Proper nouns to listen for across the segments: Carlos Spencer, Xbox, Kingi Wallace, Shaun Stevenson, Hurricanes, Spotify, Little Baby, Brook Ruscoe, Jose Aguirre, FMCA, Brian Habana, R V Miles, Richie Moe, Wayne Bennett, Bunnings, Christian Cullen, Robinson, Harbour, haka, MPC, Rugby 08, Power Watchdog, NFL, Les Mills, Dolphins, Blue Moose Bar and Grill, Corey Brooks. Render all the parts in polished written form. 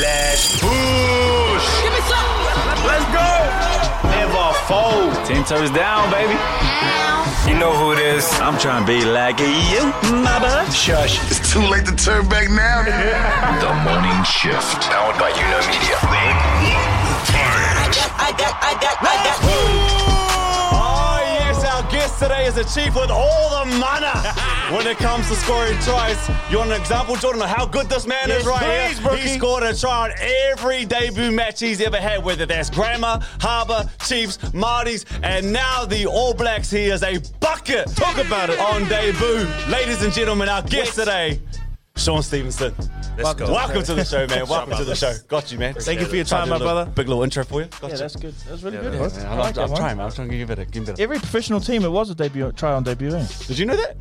Let's push. Give me some. Let's go. Never fold. 10 toes down, baby. You know who it is. I'm trying to be like you, mama. Shush. It's too late to turn back now. The Morning Shift. Powered by YOUKNOW MEDIA. I got. Today is a Chief with all the mana when it comes to scoring tries. You want an example, Jordan, of how good this man is right here? Brookie. He scored a try on every debut match he's ever had, whether that's Grammar, Harbour, Chiefs, Māoris, and now the All Blacks. He is a bucket. Talk about it on debut. Ladies and gentlemen, our guest today, Shaun Stevenson. Welcome to the show, man. Welcome to the show. Got you, man. Thank you for your time, my brother. Big little intro for you. Got you. That's good. That's really good. Yeah, I was trying to give it a better. Every professional team, it was a debut try on debut. Did you know that?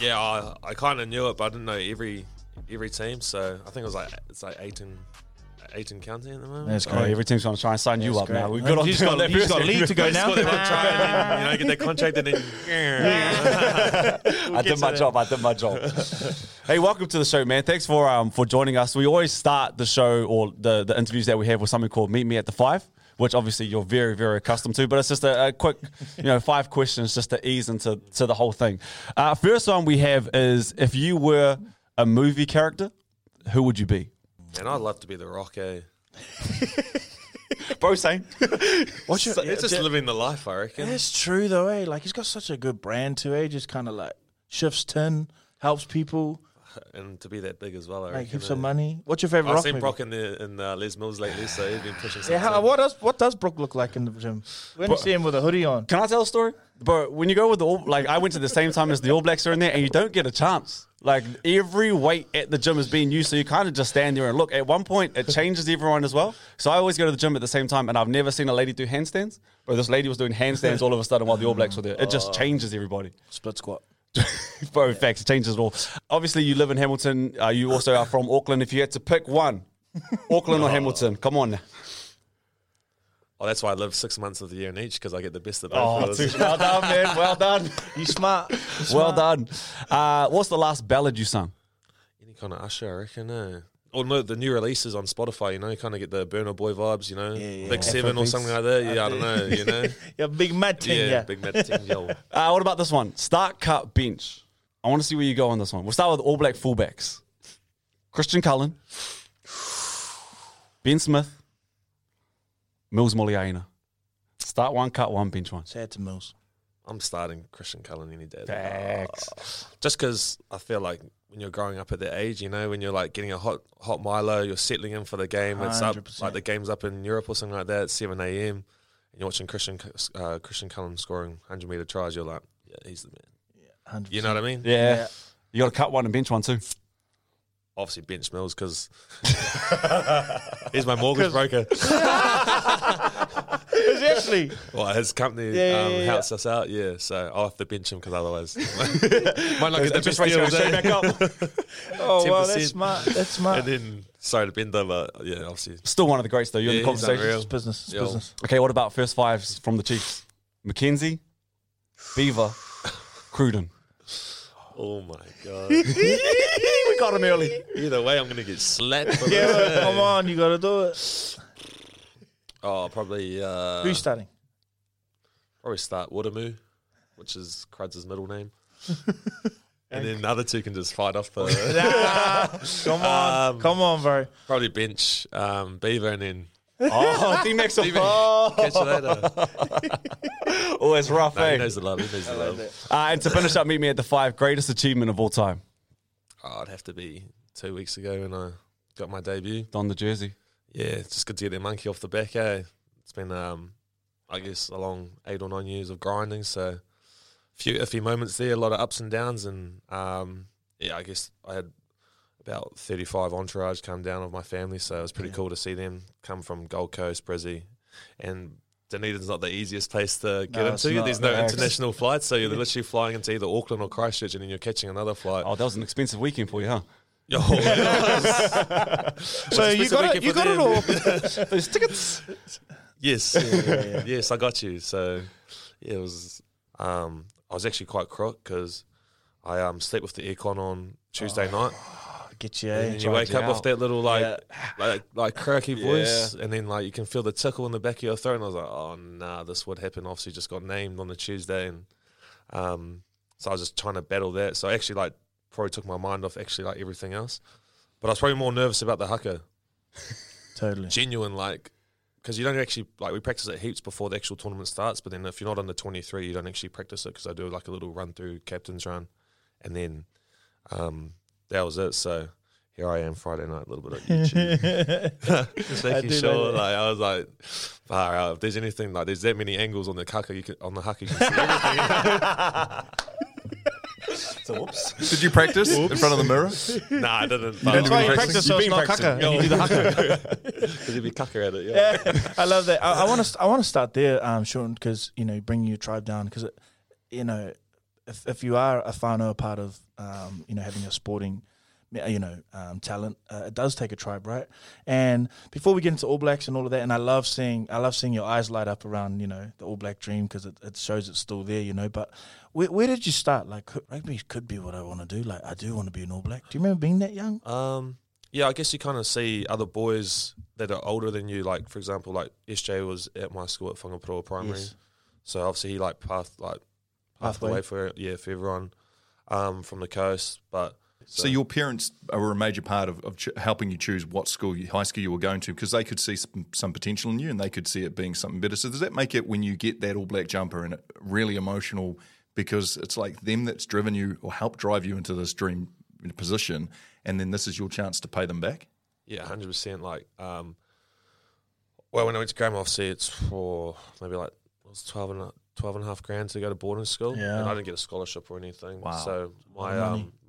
Yeah, I kind of knew it, but I didn't know every team. So I think it was it's like 18 county at the moment. That's great. Every team's going to try and sign you up now. We've got a lead to go now. Get that contract and then... I did my job. Hey, welcome to the show, man. Thanks for joining us. We always start the show or the interviews that we have with something called Meet Me at the Five, which obviously you're very, very accustomed to, but it's just a quick, 5 questions just to ease into the whole thing. First one we have is, if you were a movie character, who would you be? And I'd love to be the Rock, eh? Bro, same. What's your, it's just living the life, I reckon. It's true, though, eh? Like, he's got such a good brand, too, eh? Just kind of, like, shifts tin, helps people. And to be that big as well, I reckon. Like, give some money. What's your favourite Rock movie? I've seen Brock in Les Mills lately, so he's been pushing something. Yeah, what does Brock look like in the gym? We only see him with a hoodie on. Can I tell a story? But when you go with I went to the same time as the All Blacks are in there, and you don't get a chance. Like, every weight at the gym is being used, so you kind of just stand there and look. At one point, it changes everyone as well. So I always go to the gym at the same time, and I've never seen a lady do handstands. But this lady was doing handstands all of a sudden while the All Blacks were there. It just changes everybody. Split squat. Bro, facts, it changes it all. Obviously, you live in Hamilton. You also are from Auckland. If you had to pick one, Auckland or Hamilton, come on now. Oh, that's why I live 6 months of the year in each, because I get the best of both. Well done, man. Well done. You smart. Well done. What's the last ballad you sung? Any kind of Usher, I reckon, eh? Or no, the new releases on Spotify, you kind of get the Burna Boy vibes, Yeah. Big Seven or something like that. Yeah, I don't know, Yeah, Big Mitre 10, yeah. Big Mitre 10, yo. What about this one? Start, cut, bench. I want to see where you go on this one. We'll start with All Black fullbacks. Christian Cullen. Ben Smith. Mills Moliaina. Start one, cut one, bench one. Sad to Mills. I'm starting Christian Cullen any day. Facts. Just because I feel like when you're growing up at that age, when you're like getting a hot Milo, you're settling in for the game. 100%. It's up, like the game's up in Europe or something like that. It's 7 a.m. and you're watching Christian Cullen scoring 100-meter tries. You're like, yeah, he's the man. Yeah, 100%. You know what I mean? Yeah. You got to cut one and bench one too. Obviously, bench Mills because he's my mortgage broker. It's actually his company helps us out, so I'll have to bench him because otherwise might not get the best deal back up. Oh, 10%. Wow, that's smart. And then sorry to bend over, obviously still one of the greats though. You're in the conversation. It's business. It's business. Okay, what about first fives from the Chiefs? McKenzie, Beaver, Cruden. Oh my God. We got him early. Either way, I'm going to get slapped. Come on, you got to do it. Oh, probably... who's starting? Probably start Wadamu, which is Crud's middle name. And then the other two can just fight off the... Come on, bro. Probably bench Beaver and then... Oh, D-Max. Catch you later. Always rough, eh? He knows the love. And to finish up, Meet Me at the Five, greatest achievement of all time. Oh, it'd have to be 2 weeks ago when I got my debut. Donned the jersey. Yeah, it's just good to get that monkey off the back, eh? It's been, I guess, a long 8 or 9 years of grinding, so a few moments there, a lot of ups and downs, and, I guess I had about 35 entourage come down of my family, so it was pretty cool to see them come from Gold Coast, Brizzy, and Dunedin's not the easiest place to get into. There's no international flights, so you're literally flying into either Auckland or Christchurch, and then you're catching another flight. Oh, that was an expensive weekend for you, huh? So you got it all. Those tickets. Yes. Yes, I got you. So it was I was actually quite crook because I slept with the aircon on Tuesday night gets you. And you wake up off that little like cracky voice, and then like you can feel the tickle in the back of your throat. And I was like, oh nah, this would happen. Obviously, just got named on the Tuesday, and so I was just trying to battle that. So I actually like probably took my mind off actually like everything else, but I was probably more nervous about the haka. Totally genuine, like. Because you don't actually, like, we practice it heaps before the actual tournament starts, but then if you're not under 23, you don't actually practice it because I do, like, a little run-through captain's run, and then that was it. So here I am Friday night, a little bit of YouTube. Just making sure, like, I was like, far out. If there's anything, like, there's that many angles on the haka, you can see everything. So, oops. Did you practice in front of the mirror? Nah, I didn't. That's why you practice so it's not cucker. You do the haka. Because you'd be cucker at it, yeah. I love that. I want to start there, Shaun, because, you know, bringing your tribe down. Because, you know, if you are a whānau, a part of, you know, having a sporting, you know, talent, it does take a tribe, right? And before we get into All Blacks and all of that, and I love seeing your eyes light up around, you know, the All Black dream, because it shows it's still there, you know. But where did you start? Like, rugby could be what I want to do. Like, I do want to be an All Black. Do you remember being that young? Yeah, I guess you kind of see other boys that are older than you. Like, for example, like SJ was at my school at Whangaparāoa Primary, yes. So obviously he like pathed the way for everyone from the coast, but. So your parents were a major part of helping you choose what school, high school you were going to, because they could see some potential in you and they could see it being something better. So does that make it, when you get that All Black jumper, and it really emotional, because it's like them that's driven you or helped drive you into this dream position, and then this is your chance to pay them back? Yeah, 100%. Like, well, when I went to Grammar, obviously it's for maybe like it was 12 and a half grand to go to boarding school, and I didn't get a scholarship or anything. Wow. So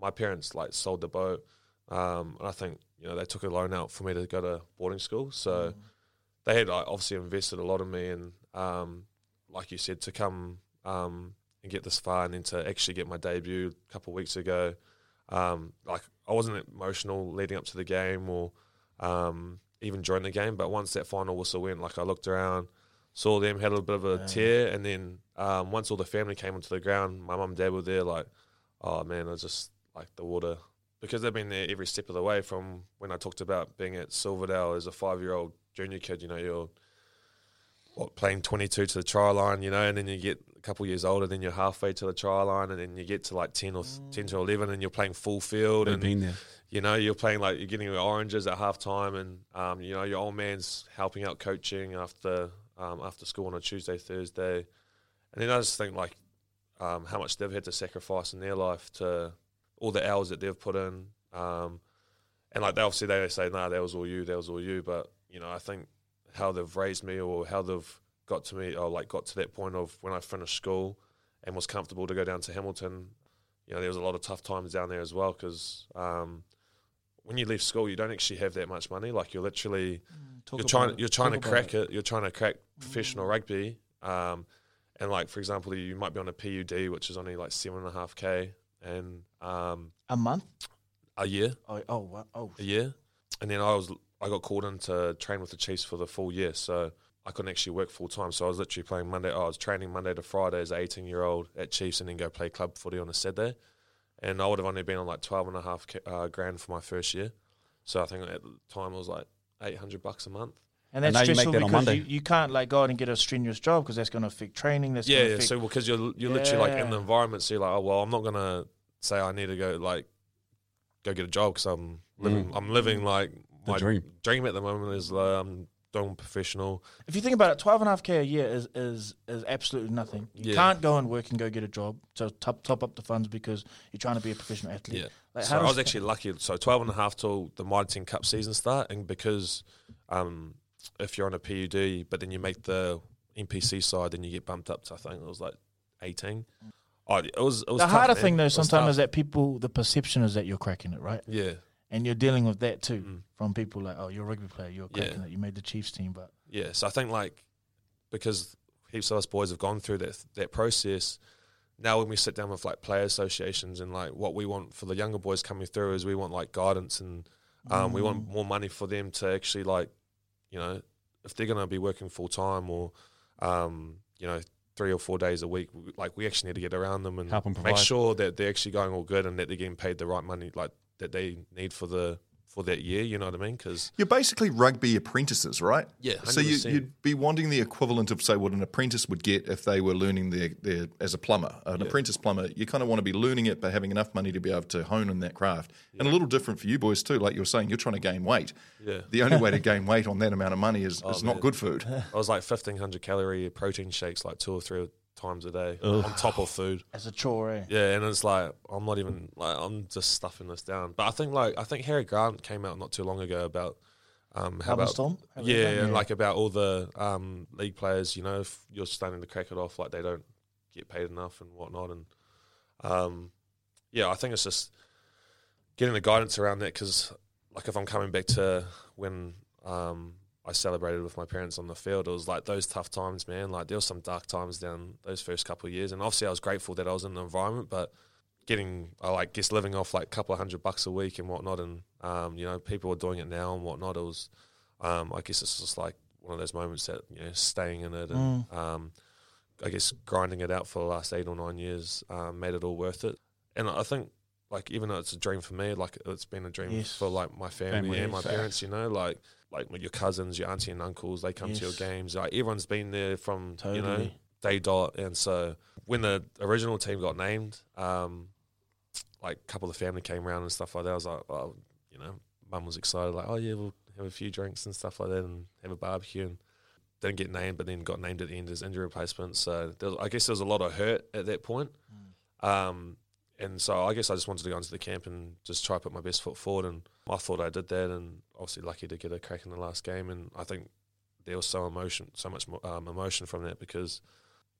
my parents like sold the boat, and I think, you know, they took a loan out for me to go to boarding school. So they had like, obviously invested a lot in me, and like you said, to come and get this far, and then to actually get my debut a couple of weeks ago. Like, I wasn't emotional leading up to the game or even during the game, but once that final whistle went, like I looked around. Saw them, had a little bit of a tear, and then once all the family came onto the ground, my mum and dad were there, like, oh man, I just like the water, because they've been there every step of the way, from when I talked about being at Silverdale as a 5-year-old junior kid, you know, you're playing 22 to the try line, you know, and then you get a couple years older, then you're halfway to the try line, and then you get to like 10 to 11, and you're playing full field, and been there. You know, you're playing like you're getting your oranges at halftime, and you know, your old man's helping out coaching after school on a Tuesday, Thursday. And then I just think, like, how much they've had to sacrifice in their life, to all the hours that they've put in. And, like, they say, nah, that was all you. But, you know, I think how they've raised me, or how they've got to me, or, like, got to that point of when I finished school and was comfortable to go down to Hamilton, you know, there was a lot of tough times down there as well, because when you leave school, you don't actually have that much money. Like, you're literally You're trying to crack professional rugby, and like, for example, you might be on a PUD, which is only like $7,500, and a month, a year. A year. And then I got called in to train with the Chiefs for the full year, so I couldn't actually work full time. So I was literally I was training Monday to Friday as an 18-year-old at Chiefs, and then go play club footy on a Saturday. And I would have only been on like $12,500 for my first year. So I think at the time it was like $800 a month. And that's stressful, because you can't like go out and get a strenuous job, because that's going to affect training. That's so because you're literally like in the environment, so you're like, oh well, I'm not going to say I need to go get a job, because I'm living like my dream at the moment is I'm doing professional. If you think about it, $12,500 a year is absolutely nothing. You can't go and work and go get a job to top up the funds, because you're trying to be a professional athlete. Yeah. Like, so I was actually lucky. So 12.5 till the Mitre 10 Cup season start, and because if you're on a PUD, but then you make the MPC side, then you get bumped up to, I think it was like 18. It was the harder thing though sometimes is that the perception is that you're cracking it, right? Yeah. And you're dealing with that too from people like, oh, you're a rugby player, you're cracking it, you made the Chiefs team, but yeah. So I think like, because heaps of us boys have gone through that process. Now when we sit down with like player associations, and like what we want for the younger boys coming through is we want like guidance, and we want more money for them to actually like, you know, if they're going to be working full time or, you know, 3 or 4 days a week, like we actually need to get around them and help them, make sure that they're actually going all good, and that they're getting paid the right money, like that they need for the for that year, you know what I mean? Because you're basically rugby apprentices, right? Yeah, 100%. So you'd be wanting the equivalent of, say, what an apprentice would get if they were learning their as a plumber, an apprentice plumber. You kind of want to be learning it but having enough money to be able to hone in that craft. Yeah. And a little different for you boys too. Like you were saying, you're trying to gain weight. Yeah. The only way to gain weight on that amount of money is not good food. I was like 1,500 calorie protein shakes like 2 or 3 times a day on top of food. As a chore, eh? Yeah, and it's like I'm not even like I'm just stuffing this down. But I think Harry Grant came out not too long ago about how about Storm? Like about all the league players. You know, if you're starting to crack it off, like they don't get paid enough and whatnot. And I think it's just getting the guidance around that because, like, if I'm coming back to when I celebrated with my parents on the field. It was like those tough times, man. Like there was some dark times down those first couple of years, and obviously I was grateful that I was in the environment. But I guess living off like a couple of $100 a week and whatnot, and you know, people are doing it now and whatnot. It was, I guess, it's just like one of those moments that you know, staying in it and I guess grinding it out for the last 8 or 9 years made it all worth it. And I think, like, even though it's a dream for me, like it's been a dream for like my family and my parents. You know, like your cousins, your auntie and uncles, they come to your games. Like everyone's been there from, you know, day dot. And so when the original team got named, like a couple of the family came around and stuff like that. I was like, well, you know, mum was excited. Like, oh yeah, we'll have a few drinks and stuff like that and have a barbecue. And didn't get named, but then got named at the end as injury replacement. So I guess there was a lot of hurt at that point. And so I guess I just wanted to go into the camp and just try to put my best foot forward. And I thought I did that, and obviously lucky to get a crack in the last game. And I think there was so much emotion from that because,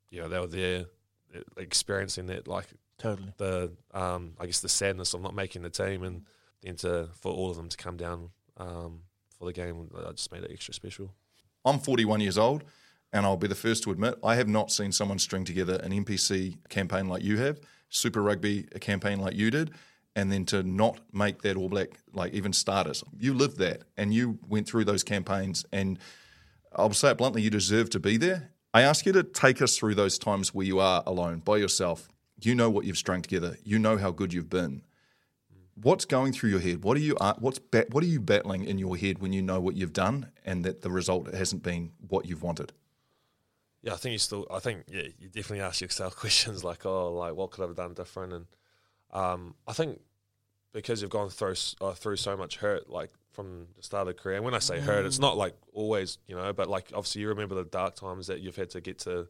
you know, they were there experiencing that, like totally the I guess the sadness of not making the team, and then for all of them to come down for the game, I just made it extra special. I'm 41 years old, and I'll be the first to admit I have not seen someone string together an MPC campaign like you have. Super Rugby, a campaign like you did, and then to not make that All Black, like even starters. You lived that, and you went through those campaigns, and I'll say it bluntly, you deserve to be there. I ask you to take us through those times where you are alone, by yourself. You know what you've strung together. You know how good you've been. What's going through your head? What are you battling in your head when you know what you've done and that the result hasn't been what you've wanted? Yeah, I think you definitely ask yourself questions like, oh, like what could I have done different? And I think because you've gone through so much hurt, like from the start of the career. And when I say hurt, it's not like always, you know, but like obviously you remember the dark times that you've had to get to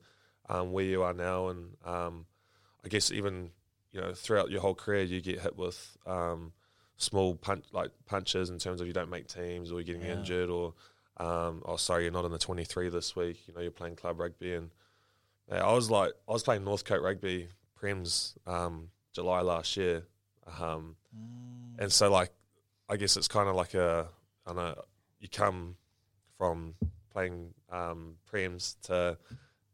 where you are now. And I guess even, you know, throughout your whole career, you get hit with small punches in terms of you don't make teams or you're getting injured or. You're not in the 23 this week. You know, you're playing club rugby. And I was playing Northcote Rugby Prem's July last year. And so, like, I guess it's kind of like you come from playing Prem's to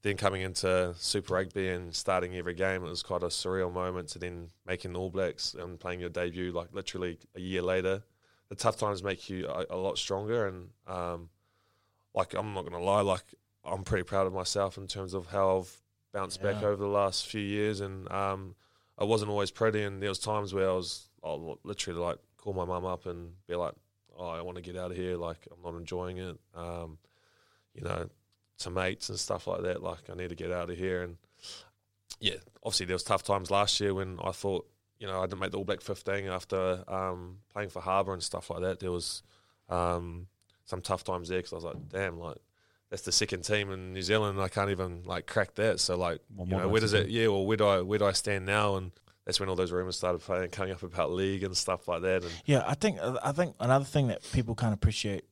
then coming into Super Rugby and starting every game. It was quite a surreal moment to then making the All Blacks and playing your debut, like, literally a year later. The tough times make you a lot stronger, and I'm not gonna lie, like I'm pretty proud of myself in terms of how I've bounced back over the last few years. And I wasn't always pretty, and there was times where I'll literally like call my mum up and be like, "Oh, I want to get out of here. Like I'm not enjoying it." You know, to mates and stuff like that. Like I need to get out of here. And yeah, obviously there was tough times last year when I thought. You know, I didn't make the All Black 15 after playing for Harbour and stuff like that. There was some tough times there because I was like, damn, like, that's the second team in New Zealand and I can't even, like, crack that. So, like, you know, where do I stand now? And that's when all those rumours started coming up about league and stuff like that. And yeah, I think another thing that people can't appreciate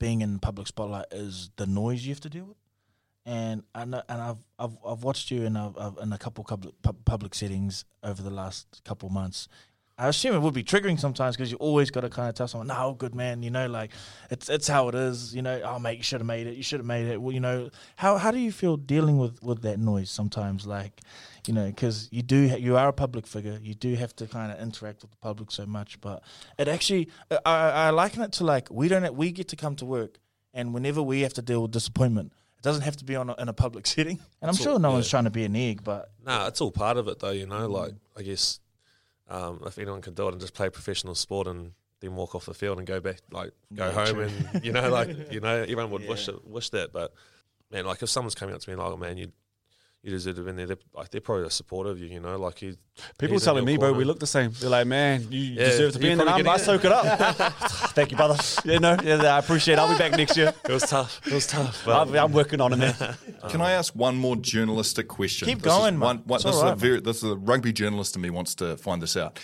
being in the public spotlight is the noise you have to deal with. And I know, and I've watched you I've in a couple public settings over the last couple months. I assume it would be triggering sometimes because you always got to kind of tell someone, "No, good man," you know, like it's how it is, you know. "Oh, mate, you should have made it. You should have made it." Well, you know, how do you feel dealing with that noise sometimes? Like, you know, because you are a public figure, you do have to kind of interact with the public so much. But it actually, I liken it to like we get to come to work, and whenever we have to deal with disappointment. It doesn't have to be in a public setting. And I'm sure no one's trying to be an egg, but... Nah, it's all part of it, though, you know. Like, I guess If anyone can do it and just play professional sport and then walk off the field and go back, like go home, and everyone would wish that. But man, like if someone's coming up to me like, oh, man, you deserve to be in there, they're probably supportive of you, like you. People were telling me, bro, we look the same. They're like, man, you deserve to be in there. I soak it up. Thank you, brother. I appreciate it. I'll be back next year. It was tough. But I'm working on it, man. Can I ask one more journalistic question? Keep going, man. This is a rugby journalist in me wants to find this out.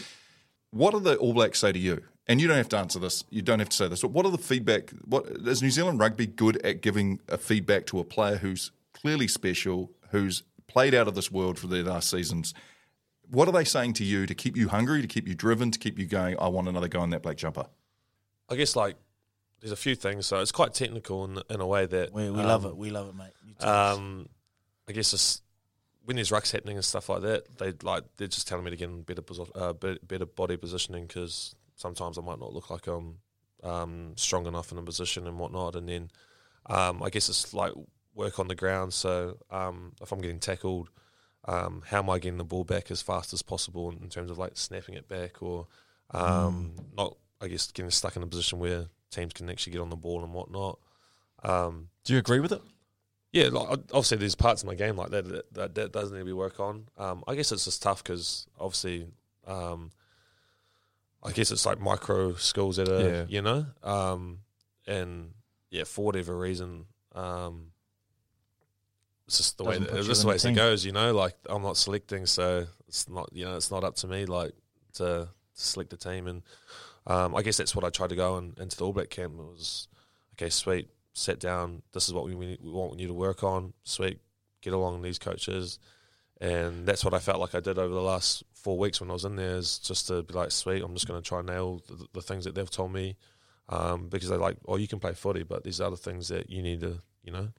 What do the All Blacks say to you? And you don't have to answer this. You don't have to say this. But what are the feedback? Is New Zealand rugby good at giving a feedback to a player who's clearly special, who's played out of this world for their last seasons? What are they saying to you to keep you hungry, to keep you driven, to keep you going, I want another go in that black jumper? I guess, there's a few things. So it's quite technical in a way that... We love it. We love it, mate. I guess when there's rucks happening and stuff like that, they're just telling me to get in better body positioning because sometimes I might not look like I'm strong enough in a position and whatnot. And then I guess it's work on the ground, so if I'm getting tackled, how am I getting the ball back as fast as possible in terms of snapping it back or not, I guess, getting stuck in a position where teams can actually get on the ball and whatnot. Do you agree with it? Yeah, obviously there's parts of my game like that does need to be work on. I guess it's just tough because obviously I guess it's micro skills that are, and yeah, for whatever reason, it's just the way it goes, I'm not selecting, so it's not, it's not up to me, to select the team. And I guess that's what I tried to go into the All Black camp. It was, okay, sweet, sit down, this is what we want you to work on, sweet, get along with these coaches. And that's what I felt like I did over the last 4 weeks when I was in there, is just to be sweet, I'm just going to try and nail the things that they've told me. Because they're you can play footy, but there's other things that you need to,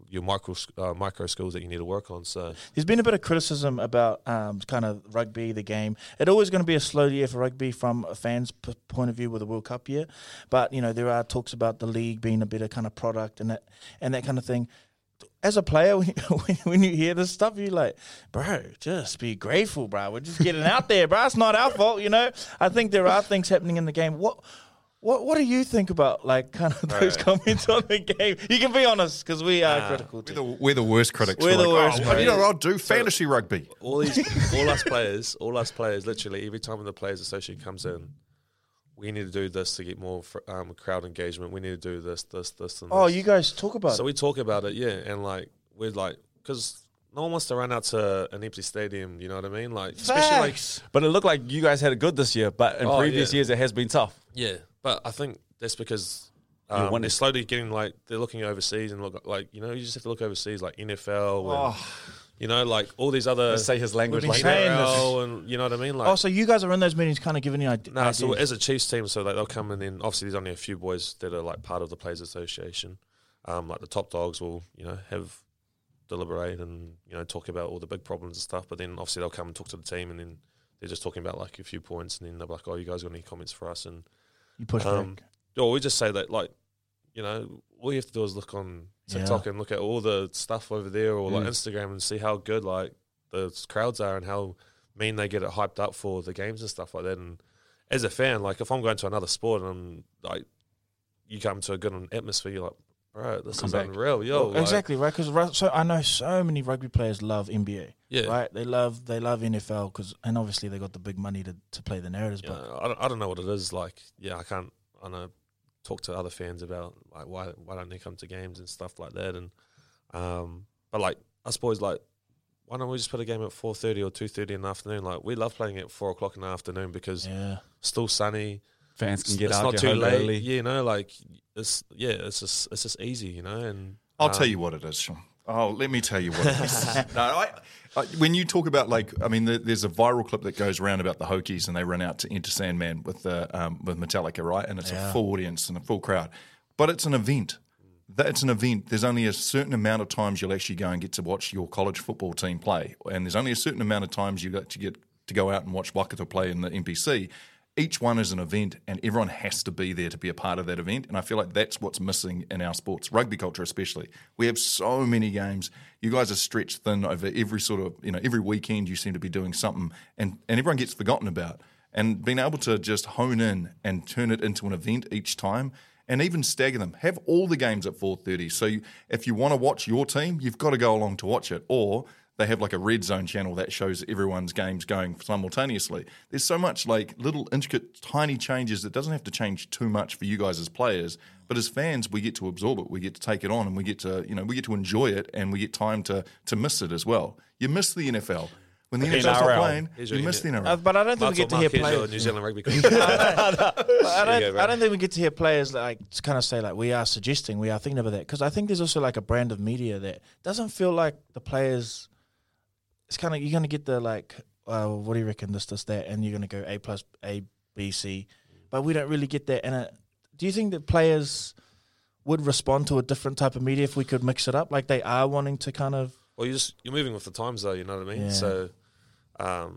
your micro skills that you need to work on. So there's been a bit of criticism about kind of rugby, the game. It's always going to be a slow year for rugby from a fan's point of view with the World Cup year. But, there are talks about the league being a better kind of product and that kind of thing. As a player, when you hear this stuff, you're like, bro, just be grateful, bro. We're just getting out there, bro. It's not our fault, I think there are things happening in the game. What do you think about kind of those comments on the game? You can be honest because we are critical too. We're the worst critics. We're the worst. I'll do fantasy rugby. All us players, literally every time when the players' association comes in, we need to do this to get more crowd engagement. We need to do this, and this. Oh, you guys talk about it. So we talk about it, yeah, and we're because no one wants to run out to an empty stadium. You know what I mean? Especially but it looked like you guys had it good this year, but in previous years it has been tough. Yeah. But I think that's because they're slowly getting they're looking overseas and you just have to look overseas NFL and all these other. Let's say his language NRL and you know what I mean. So you guys are in those meetings, kind of giving you ideas. No, so as a Chiefs team, so they'll come and then obviously there's only a few boys that are part of the Players Association. The top dogs will have deliberate and talk about all the big problems and stuff. But then obviously they'll come and talk to the team and then they're just talking about a few points and then they're like, oh, you guys got any comments for us and. You push back. Oh, we just say that, all you have to do is look on TikTok and look at all the stuff over there or, Instagram and see how good, the crowds are and how mean they get it hyped up for the games and stuff like that. And as a fan, if I'm going to another sport and I'm, you come to a good atmosphere, you're like, bro, this is unreal. Yo, exactly, right? Because I know so many rugby players love NBA. Yeah. Right? They love NFL and obviously they got the big money to play the narratives. Yeah, but I don't know what it is. I know, talk to other fans about why don't they come to games and stuff like that. And but us boys why don't we just put a game at 4:30 or 2:30 in the afternoon? We love playing at 4 o'clock in the afternoon because still sunny. Fans can get out. It's not too late. Early. It's just easy, And I'll tell you what it is, Shaun. Oh, let me tell you what it is. When you talk about there's a viral clip that goes around about the Hokies and they run out to Enter Sandman with the with Metallica, right? And it's a full audience and a full crowd, but it's an event. That's an event. There's only a certain amount of times you'll actually go and get to watch your college football team play, and there's only a certain amount of times you got to get to go out and watch Waikato play in the MPC. Each one is an event and everyone has to be there to be a part of that event. And I feel like that's what's missing in our sports, rugby culture especially. We have so many games. You guys are stretched thin over every every weekend you seem to be doing something and everyone gets forgotten about. and being able to just hone in and turn it into an event each time, and even stagger them. Have all the games at 4:30. So if you want to watch your team, you've got to go along to watch it. Or they have like a red zone channel that shows everyone's games going simultaneously. There's so much like little intricate, tiny changes that doesn't have to change too much for you guys as players, but as fans, we get to absorb it, we get to take it on, and we get to, you know, we get to enjoy it, and we get time to miss it as well. You miss the NFL. When the NRL's not playing, you miss the NRL. But I don't think we get to hear players. New Zealand Rugby. I don't think we get to hear players like kind of say like we are suggesting, we are thinking about that, because I think there's also like a brand of media that doesn't feel like the players. It's kind of, you're going to get the like, what do you reckon, this, that, and you're going to go A plus, A, B, C. But we don't really get that. And do you think that players would respond to a different type of media if we could mix it up? Like they are wanting to kind of... Well, you're moving with the times though, you know what I mean? Yeah. So, I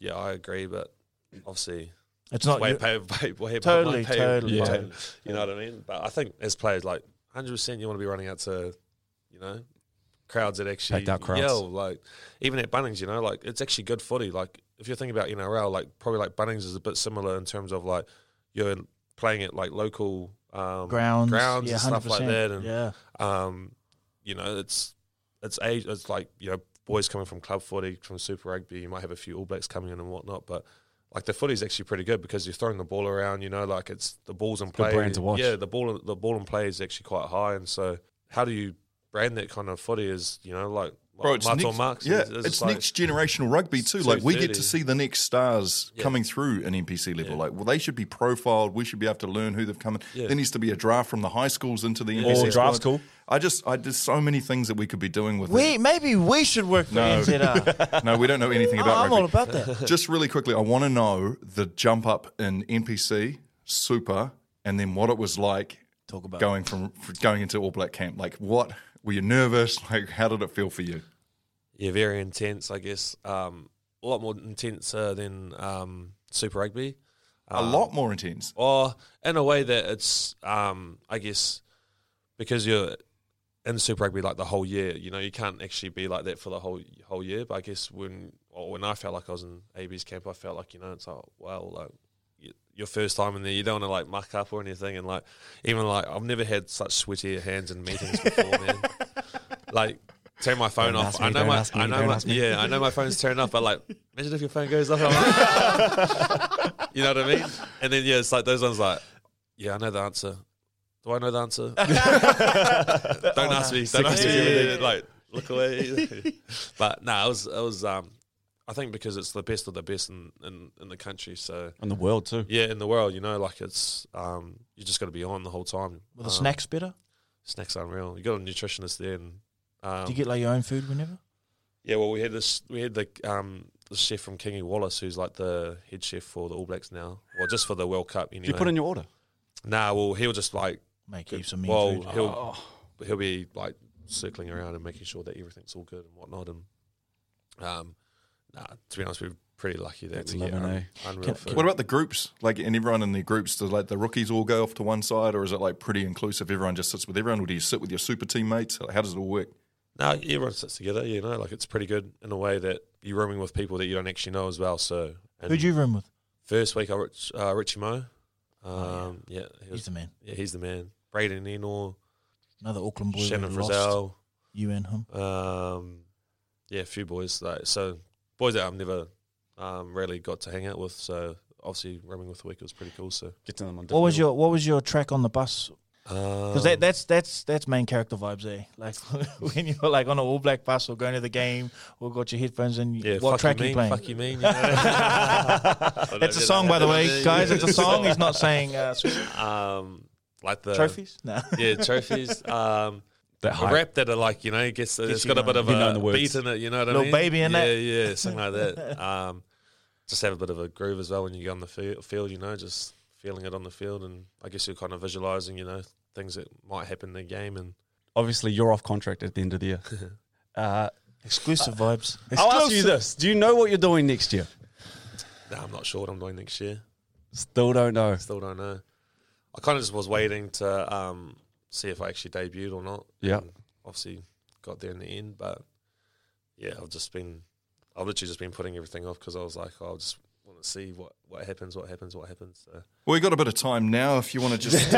agree, but obviously... It's not... Totally. Yeah. You know what I mean? But I think as players, like 100% you want to be running out to, you know... crowds that actually yell, like even at Bunnings, you know, like it's actually good footy. Like if you're thinking about NRL, like probably like Bunnings is a bit similar in terms of like you're playing at like local grounds and stuff like that, and you know, it's like, you know, boys coming from club footy, from Super Rugby, you might have a few All Blacks coming in and whatnot, but like the footy's actually pretty good because you're throwing the ball around, you know, like it's the ball's in play. Good brand to watch. Yeah, the ball in play is actually quite high, and so how do you brand that kind of footy is, you know, like bro, it's next, yeah, it's like, next generational rugby too. Like we get to see the next stars coming through an NPC level. Yeah. Like, well, they should be profiled. We should be able to learn who they've come in. Yeah. There needs to be a draft from the high schools into the NPC. Or draft's cool. There's so many things that we could be doing with it. Maybe we should work for NZR. No, we don't know anything about rugby. I'm all about that. Just really quickly, I want to know the jump up in NPC, Super, and then what it was like going into All Black camp. Like what... Were you nervous? Like, how did it feel for you? Yeah, very intense, I guess. A lot more intense than Super Rugby. A lot more intense? Or in a way that it's, I guess, because you're in Super Rugby like the whole year, you know, you can't actually be like that for the whole year. But I guess when I felt like I was in AB's camp, I felt like, you know, it's like, wow, like, your first time in there, you don't want to like muck up or anything, and like even like I've never had such sweaty hands in meetings before, man. Like turn my phone off. I know my phone's turned off, but like imagine if your phone goes off. I'm like, you know what I mean? And then it's like those ones like, yeah, I know the answer. Do I know the answer? Don't ask me. Don't ask me. Like look away. But no, it was I think because it's the best of the best in the country, so in the world too. Yeah, in the world, you know, like it's you just got to be on the whole time. Were the snacks better? Snacks unreal. You got a nutritionist there, and do you get like your own food whenever? Yeah, well, we had the chef from Kingi Wallace, who's like the head chef for the All Blacks now, or just for the World Cup. Anyway. Did you put in your order? Nah, well, he'll just like make heaps of meat. Well, food. He'll be like circling around and making sure that everything's all good and whatnot, and Nah, to be honest, we're pretty lucky there. What about the groups? Like, and everyone in the groups, do like the rookies all go off to one side, or is it like pretty inclusive? Everyone just sits with everyone, or do you sit with your super teammates? How does it all work? No, everyone sits together. You know, like it's pretty good in a way that you're rooming with people that you don't actually know as well. So, who'd you room with? First week, Richie Moe. He's the man. Yeah, he's the man. Braden Enor, another Auckland boy. Shannon Frizzell, you and him. Yeah, a few boys like so. Boys that I've never really got to hang out with, so obviously roaming with the week was pretty cool. So get to them on. What was your track on the bus? Because that's main character vibes, eh? Like when you're like on an All Black bus or going to the game or got your headphones in. Yeah, what track are you playing? Fuck you mean? You know? It's a song, by the way, guys. It's a song. He's not saying like the trophies. No. Yeah, trophies. A rap that are like, you know, gets it's got a bit of a beat in it, you know what I mean? Little baby in that. Yeah, something like that. Just have a bit of a groove as well when you go on the field, you know, just feeling it on the field, and I guess you're kind of visualising, you know, things that might happen in the game. And obviously you're off contract at the end of the year. Exclusive vibes. I'll ask you this. Do you know what you're doing next year? No, I'm not sure what I'm doing next year. Still don't know. I kind of just was waiting to... see if I actually debuted or not. Yeah. Obviously got there in the end, but yeah, I've literally just been putting everything off because I was like, I'll just want to let's see what happens. So. Well, we've got a bit of time now if you want to just...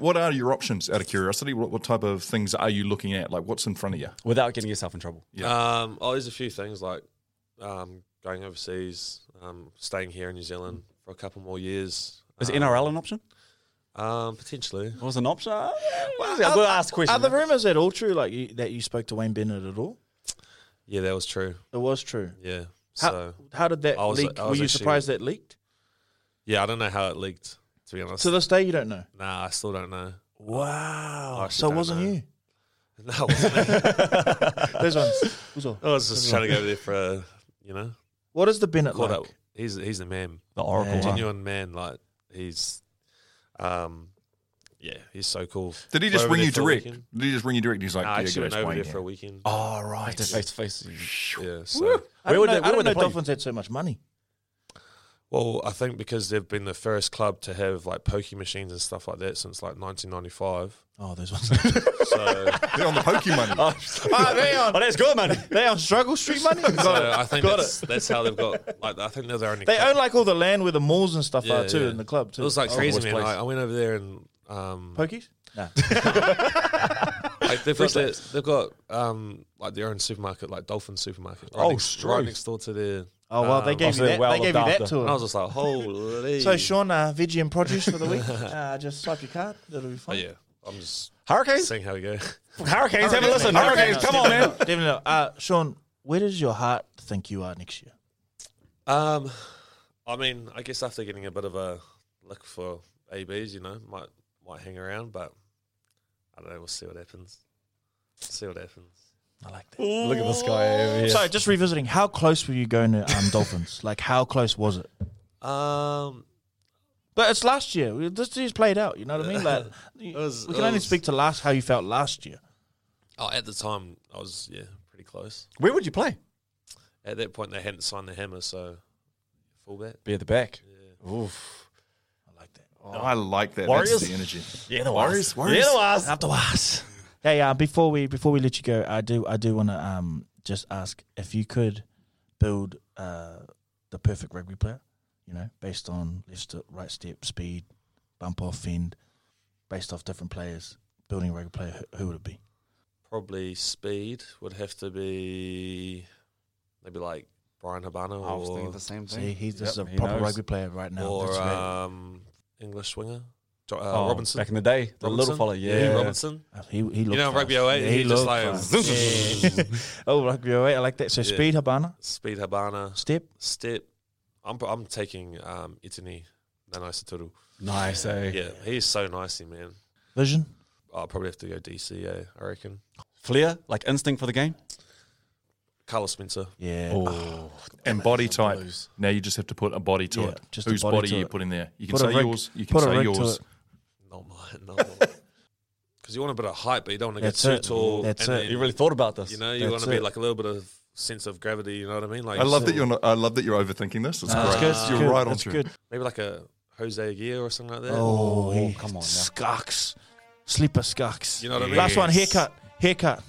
What are your options, out of curiosity? What type of things are you looking at? Like, what's in front of you? Without getting yourself in trouble. Yeah. There's a few things like going overseas, staying here in New Zealand for a couple more years. Is NRL an option? Potentially. What was an option? I've got to ask a question. Are the rumours at all true, like that you spoke to Wayne Bennett at all? Yeah, that was true. It was true? Yeah. How did that leak? Were you surprised that leaked? Yeah, I don't know how it leaked, to be honest. To this day, you don't know? Nah, I still don't know. Wow. So it wasn't you? No, it wasn't me. I was just trying to go there for a, What is the Bennett like? He's the man. The oracle. Genuine man. Like, he's... yeah, he's so cool. Did he just ring you direct? He's like, I actually went over there for a weekend. Oh, right. Face to face. Yeah, so. I didn't know Dolphins had so much money. Well, I think because they've been the first club to have like pokey machines and stuff like that since like 1995. Oh, those ones. So they're on the pokey money. Oh, that's good money. They on Struggle Street money. So I think that's how they've got. Like, I think they're their only. They own like all the land where the malls and stuff are too, in the club too. It was like crazy, man. Like, I went over there and pokies. Nah. Like they've got their own supermarket, like Dolphin Supermarket. Right next door to their. Oh, well, they gave you that. Well they gave you that to him. And I was just like, holy. So, Shaun, veggie and produce for the week. Just swipe your card. That'll be fine. Oh, yeah. I'm just seeing how we go. Hurricanes, have a listen. Hurricanes, come on, man. Definitely. Shaun, where does your heart think you are next year? I mean, I guess after getting a bit of a look for ABs, might hang around, but I don't know. We'll see what happens. I like that. Ooh. Look at this guy over here. So, just revisiting, how close were you going to Dolphins? Like, how close was it? But it's last year. This just played out, you know what I mean? Like, we can only speak to how you felt last year. Oh, at the time, I was, pretty close. Where would you play? At that point, they hadn't signed the hammer, so fullback. Be at the back. Yeah. Oof. I like that. Oh, I like that. Warriors? That's the energy. Yeah, the Warriors. After us. Hey, before we let you go, I do want to just ask if you could build the perfect rugby player, based on left, right step, speed, bump off, fend, based off different players, building a rugby player, who would it be? Probably speed would have to be maybe like Brian Habana. I was thinking the same thing. See, he's just a proper rugby player right now. Or English winger. Robinson. Back in the day, the little fella, Robinson. He looked Rugby 08, he just like Rugby 08, I like that. So Speed Habana, Step. I'm taking Itini Nanaisaturu. Nice, eh? Yeah, he's so nicey, man. Vision? I'll probably have to go DCA, I reckon. Flair, like instinct for the game. Carlos Spencer. Yeah. Oh. And body type. Now you just have to put a body to it. Just whose body you put in there? You can say yours. You can say yours. Not mine. Not mine. Because you want a bit of height, but you don't want to get too tall. That's it. You really thought about this. You want to be like a little bit of sense of gravity. You know what I mean? Like I love that you're overthinking this. It's great. It's good. You're right on to it. Maybe like a Jose Aguirre or something like that. Oh, come on now. Skarks. Sleeper skarks. You know what I mean? Last one. Haircut.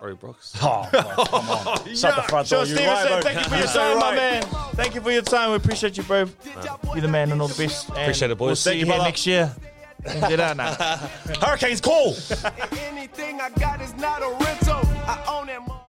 Corey Brooks. Oh, come on. Shut the front door. Shaun Stevenson, thank you for your time, my man. Thank you for your time. We appreciate you, bro. You're the man and all the best. And appreciate it, boys. We'll see you here next year. Hurricanes call. Anything I got is not a